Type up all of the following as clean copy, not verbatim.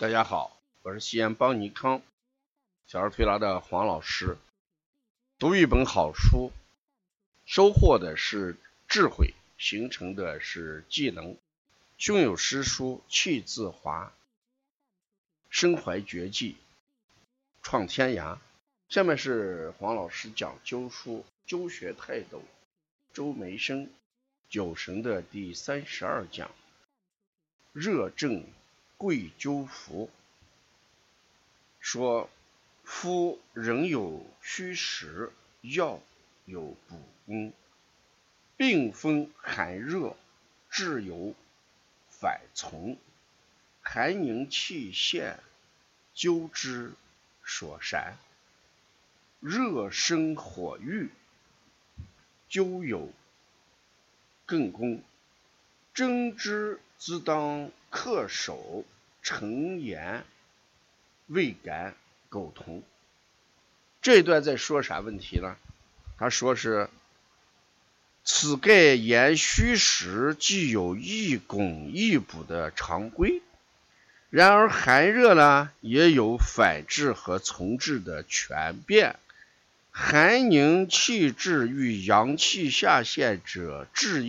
大家好，我是西安邦尼康小儿推拿的黄老师。读一本好书，收获的是智慧，形成的是技能。胸有诗书气自华，身怀绝技创天涯。下面是黄老师讲灸书，灸学泰斗周梅生灸神的第32讲，热症贵灸服。说夫人有虚实，药有补阴，病分寒热，治有反从，寒凝气陷，灸之所善。热生火郁，灸有艮宫，针之兹当恪守，诚言未敢苟同。这一段在说啥问题呢？他说是此盖言虚实既有一拱一补的常规，然而寒热呢也有反制和从制的权变。寒凝气滞与阳气下陷者，自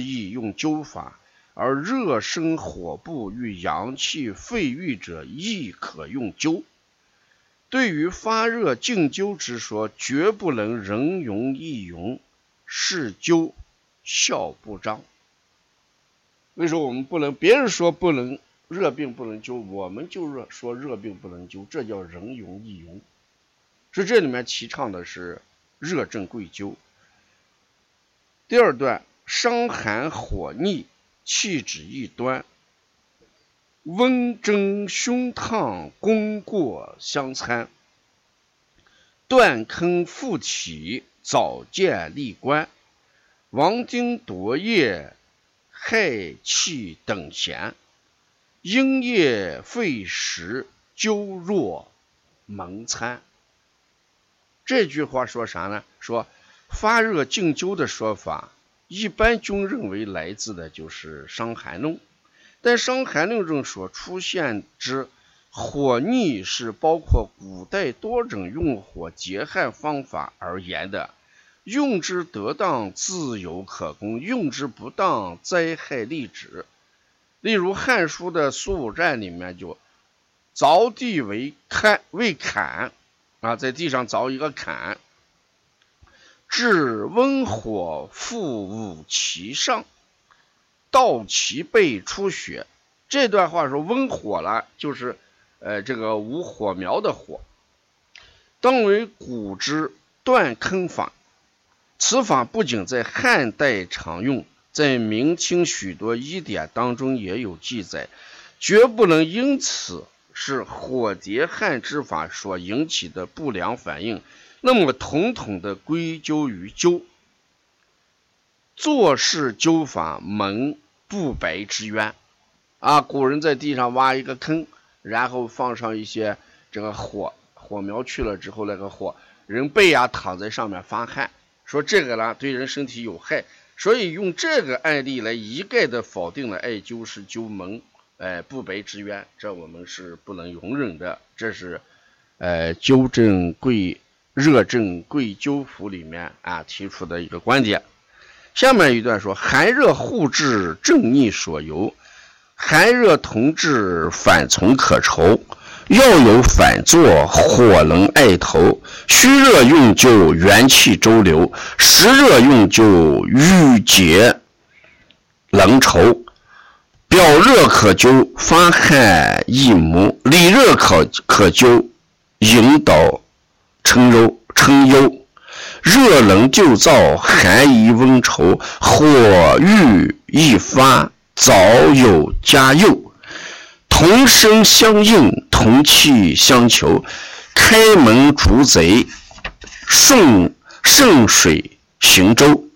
意用灸法，而热生火不与阳气沸郁者亦可用灸。对于发热静灸之说，绝不能人云亦云，是灸效不彰。为什么我们不能？别人说不能热病不能灸，我们就说热病不能灸，这叫人云亦云。所以这里面提倡的是热症贵灸。第二段，伤寒火逆，气滞易端，温蒸胸烫，功过相参，断坑复起，早见利官，王丁夺液，害气等闲，阴液沸时，灸络蒙参。这句话说啥呢？说发热静灸的说法，一般均认为来自的就是伤寒论，但伤寒论中所出现之火逆是包括古代多种用火节汗方法而言的，用之得当自有可攻，用之不当灾害立止。例如《汉书》的苏武传里面就凿地为坎啊，在地上凿一个坎，治温火，复五其上，到其背出血。这段话说温火了，就是这个无火苗的火，当为古之断坑法。此法不仅在汉代常用，在明清许多医典当中也有记载，绝不能因此是火结汗之法所引起的不良反应，那么统统的归咎于灸。坐式灸法蒙不白之冤啊！古人在地上挖一个坑，然后放上一些这个火苗去了之后，那个火人背啊躺在上面发汗，说这个呢对人身体有害，所以用这个案例来一概的否定了艾灸是灸蒙不白之冤，这我们是不能容忍的。这是热症贵灸服里面啊提出的一个观点。下面一段说，寒热互治，正逆所由，寒热同治，反从可酬，药有反作，火能艾头，虚热用灸，元气周流，实热用灸，郁结冷稠，表热可灸，发汗益母，里热可灸，引导称忧，热能救燥，寒宜温稠，火郁易发，早有加佑，同声相应，同气相求，开门逐贼，顺水行舟。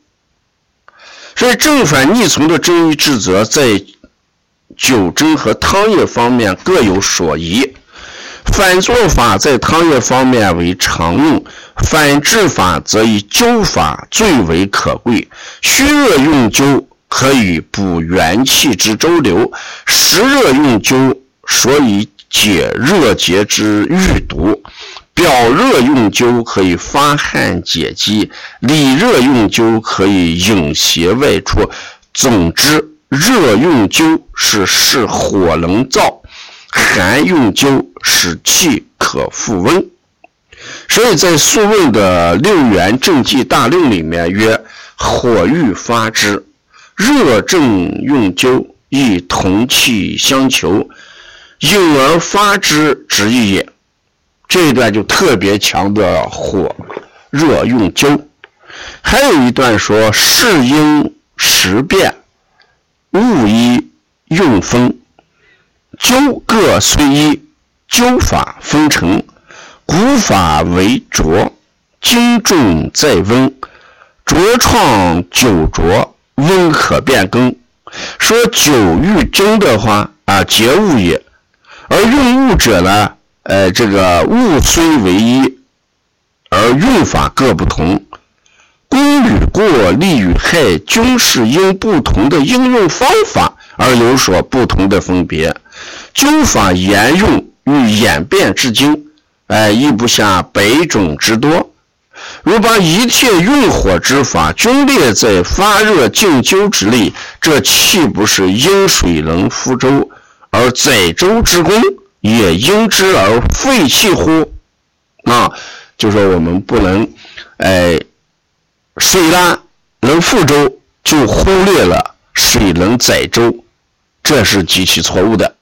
所以正反逆从的针医治则在九针和汤液方面各有所宜。反做法在汤液方面为常用，反制法则以灸法最为可贵。虚热用灸可以补元气之周流，实热用灸所以解热结之欲毒。表热用灸可以发汗解肌，里热用灸可以引邪外出。总之，热用灸是使火能燥，寒用灸使气可复温。所以在《素问》的六元正气大论里面曰：火欲发之，热正用灸，亦同气相求，因而发之之意也。这一段就特别强调火热用灸。还有一段说：事应时变，勿依用风，灸各虽一，灸法分成，古法为浊，今重在温，浊创久浊，温可变更。说久欲蒸的话节物也，而用物者呢，这个物虽为一，而用法各不同，功与过，利与害，均是因不同的应用方法而有所不同的分别。灸法沿用与演变至今，亦不下百种之多。如把一切用火之法均列在发热静灸之内，这岂不是因水能覆舟，而载舟之功也因之而废弃乎？就说我们不能水啦能覆舟，就忽略了水能载舟，这是极其错误的。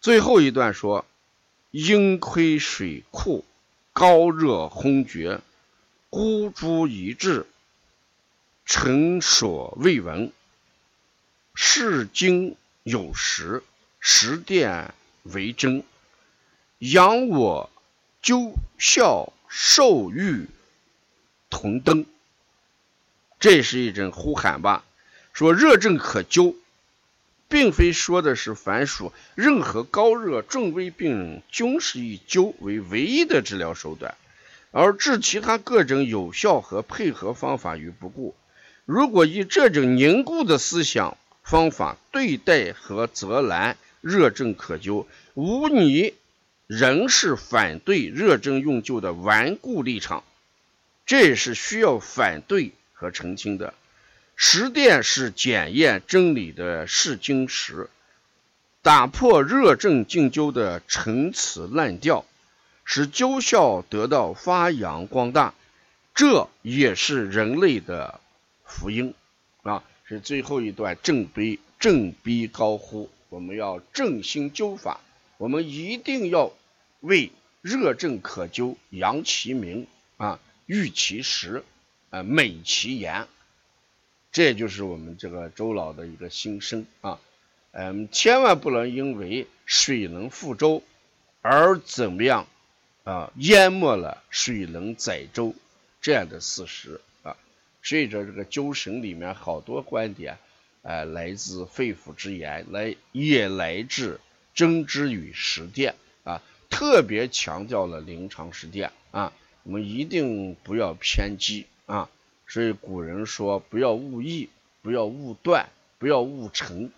最后一段说：阴亏水库，高热昏厥，孤诸一掷，臣所未闻。世经有时，时电为真。扬我究效受欲同灯。这是一阵呼喊吧。说热症可灸，并非说的是凡属任何高热重危病人均是以灸为唯一的治疗手段，而治其他各种有效和配合方法于不顾。如果以这种凝固的思想方法对待和责难热症可灸，无疑仍是反对热症用灸的顽固立场，这是需要反对和澄清的。实践是检验真理的试金石，打破热症静灸的陈词滥调，使灸效得到发扬光大，这也是人类的福音是最后一段振臂高呼，我们要振兴灸法，我们一定要为热症可灸扬其名御其实美其言。这就是我们这个周老的一个心声千万不能因为水能覆舟而怎么样淹没了水能载舟这样的事实随着这个灸神里面好多观点来自肺腑之言，也来自真知与实践特别强调了临床实践我们一定不要偏激所以古人说不要误意，不要误断，不要误成，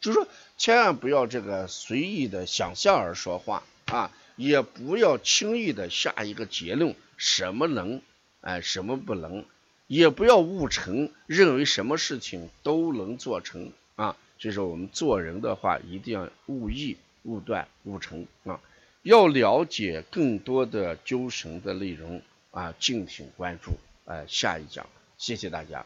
就是说千万不要这个随意的想象而说话也不要轻易的下一个结论，什么能什么不能，也不要误成，认为什么事情都能做成所以说我们做人的话一定要误意、误断、误成要了解更多的灸神的内容敬请关注下一讲，谢谢大家。